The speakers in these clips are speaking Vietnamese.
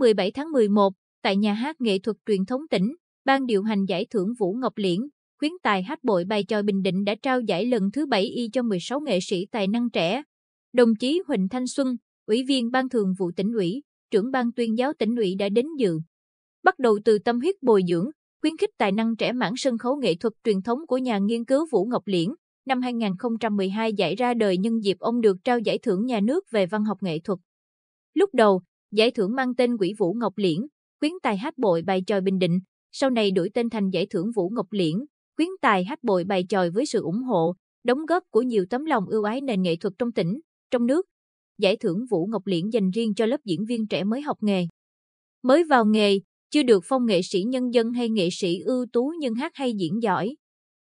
17 tháng 11, tại Nhà hát Nghệ thuật Truyền thống tỉnh, Ban điều hành giải thưởng Vũ Ngọc Liễn, khuyến tài hát bội bài tròi Bình Định đã trao giải lần thứ 7 cho 16 nghệ sĩ tài năng trẻ. Đồng chí Huỳnh Thanh Xuân, Ủy viên Ban thường vụ tỉnh ủy, trưởng Ban tuyên giáo tỉnh ủy đã đến dự. Bắt đầu từ tâm huyết bồi dưỡng, khuyến khích tài năng trẻ mảng sân khấu nghệ thuật truyền thống của nhà nghiên cứu Vũ Ngọc Liễn, năm 2012 giải ra đời nhân dịp ông được trao giải thưởng nhà nước về văn học nghệ thuật. Lúc đầu, giải thưởng mang tên Quỹ Vũ Ngọc Liễn, khuyến tài hát bội bài tròi Bình Định, sau này đổi tên thành giải thưởng Vũ Ngọc Liễn, khuyến tài hát bội bài tròi với sự ủng hộ, đóng góp của nhiều tấm lòng ưu ái nền nghệ thuật trong tỉnh, trong nước. Giải thưởng Vũ Ngọc Liễn dành riêng cho lớp diễn viên trẻ mới học nghề. Mới vào nghề, chưa được phong nghệ sĩ nhân dân hay nghệ sĩ ưu tú nhưng hát hay diễn giỏi.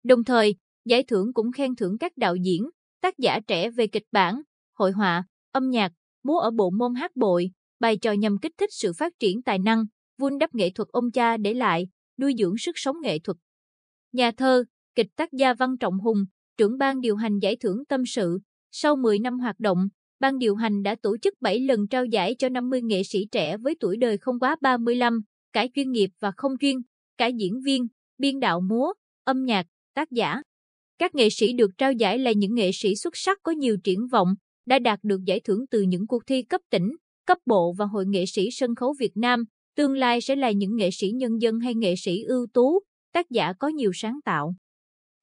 Đồng thời, giải thưởng cũng khen thưởng các đạo diễn, tác giả trẻ về kịch bản, hội họa, âm nhạc, múa ở bộ môn hát bội, bài tròi nhằm kích thích sự phát triển tài năng, vun đắp nghệ thuật ông cha để lại, nuôi dưỡng sức sống nghệ thuật. Nhà thơ, kịch tác gia Văn Trọng Hùng, trưởng ban điều hành giải thưởng tâm sự, sau 10 năm hoạt động, ban điều hành đã tổ chức 7 lần trao giải cho 50 nghệ sĩ trẻ với tuổi đời không quá 35, cả chuyên nghiệp và không chuyên, cả diễn viên, biên đạo múa, âm nhạc, tác giả. Các nghệ sĩ được trao giải là những nghệ sĩ xuất sắc có nhiều triển vọng, đã đạt được giải thưởng từ những cuộc thi cấp tỉnh, cấp bộ và Hội nghệ sĩ sân khấu Việt Nam, tương lai sẽ là những nghệ sĩ nhân dân hay nghệ sĩ ưu tú, tác giả có nhiều sáng tạo.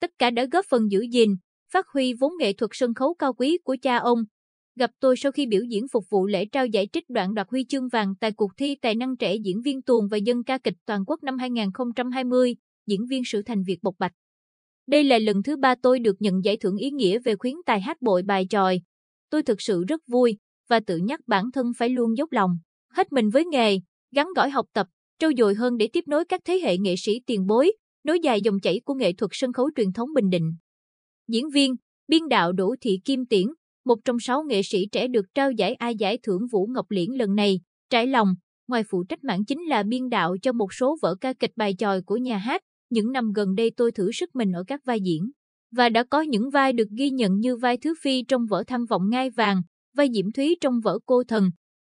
Tất cả đã góp phần giữ gìn, phát huy vốn nghệ thuật sân khấu cao quý của cha ông. Gặp tôi sau khi biểu diễn phục vụ lễ trao giải trích đoạn đoạt huy chương vàng tại cuộc thi tài năng trẻ diễn viên tuồng và dân ca kịch toàn quốc năm 2020, diễn viên Sự Thành Việt bộc bạch. Đây là lần thứ 3 tôi được nhận giải thưởng ý nghĩa về khuyến tài hát bội bài tròi. Tôi thực sự rất vui và tự nhắc bản thân phải luôn dốc lòng, hết mình với nghề, gắn gỏi học tập, trau dồi hơn để tiếp nối các thế hệ nghệ sĩ tiền bối, nối dài dòng chảy của nghệ thuật sân khấu truyền thống Bình Định. Diễn viên, biên đạo Đỗ Thị Kim Tiễn, một trong 6 nghệ sĩ trẻ được trao giải giải thưởng Vũ Ngọc Liễn lần này, trải lòng, ngoài phụ trách mảng chính là biên đạo cho một số vở ca kịch bài tròi của nhà hát. Những năm gần đây tôi thử sức mình ở các vai diễn, và đã có những vai được ghi nhận như vai Thứ Phi trong vở Tham Vọng Ngai Vàng, vai Diễm Thúy trong vở Cô Thần.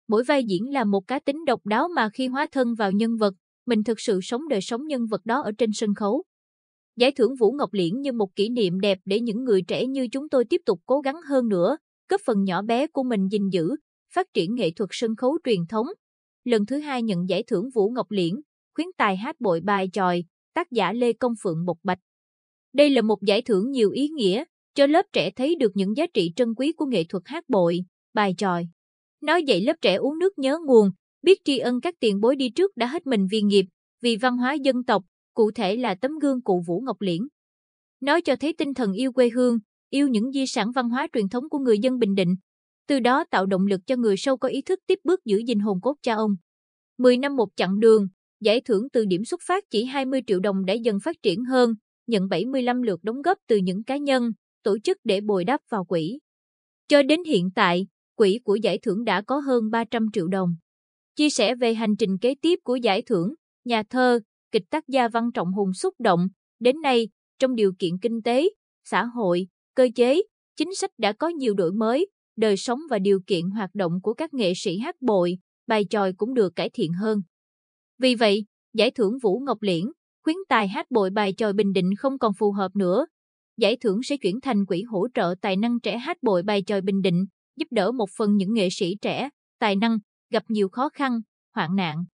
Mỗi vai diễn là một cá tính độc đáo mà khi hóa thân vào nhân vật, mình thực sự sống đời sống nhân vật đó ở trên sân khấu. Giải thưởng Vũ Ngọc Liễn như một kỷ niệm đẹp để những người trẻ như chúng tôi tiếp tục cố gắng hơn nữa, góp phần nhỏ bé của mình gìn giữ, phát triển nghệ thuật sân khấu truyền thống. Lần thứ 2 nhận giải thưởng Vũ Ngọc Liễn, khuyến tài hát bội bài tròi, tác giả Lê Công Phượng bộc bạch. Đây là một giải thưởng nhiều ý nghĩa, cho lớp trẻ thấy được những giá trị trân quý của nghệ thuật hát bội, bài tròi. Nó dạy lớp trẻ uống nước nhớ nguồn, biết tri ân các tiền bối đi trước đã hết mình vì nghiệp, vì văn hóa dân tộc, cụ thể là tấm gương cụ Vũ Ngọc Liễn. Nó cho thấy tinh thần yêu quê hương, yêu những di sản văn hóa truyền thống của người dân Bình Định, từ đó tạo động lực cho người sau có ý thức tiếp bước giữ gìn hồn cốt cha ông. 10 năm một chặng đường, giải thưởng từ điểm xuất phát chỉ 20 triệu đồng đã dần phát triển hơn, nhận 75 lượt đóng góp từ những cá nhân, tổ chức để bồi đắp vào quỹ. Cho đến hiện tại, quỹ của giải thưởng đã có hơn 300 triệu đồng. Chia sẻ về hành trình kế tiếp của giải thưởng, nhà thơ, kịch tác gia Văn Trọng Hùng xúc động, đến nay, trong điều kiện kinh tế, xã hội, cơ chế, chính sách đã có nhiều đổi mới, đời sống và điều kiện hoạt động của các nghệ sĩ hát bội, bài tròi cũng được cải thiện hơn. Vì vậy, giải thưởng Vũ Ngọc Liễn, khuyến tài hát bội bài tròi Bình Định không còn phù hợp nữa. Giải thưởng sẽ chuyển thành quỹ hỗ trợ tài năng trẻ hát bội bài tròi Bình Định, giúp đỡ một phần những nghệ sĩ trẻ, tài năng, gặp nhiều khó khăn, hoạn nạn.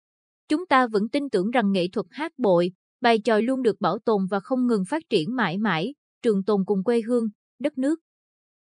Chúng ta vẫn tin tưởng rằng nghệ thuật hát bội, bài tròi luôn được bảo tồn và không ngừng phát triển mãi mãi, trường tồn cùng quê hương, đất nước.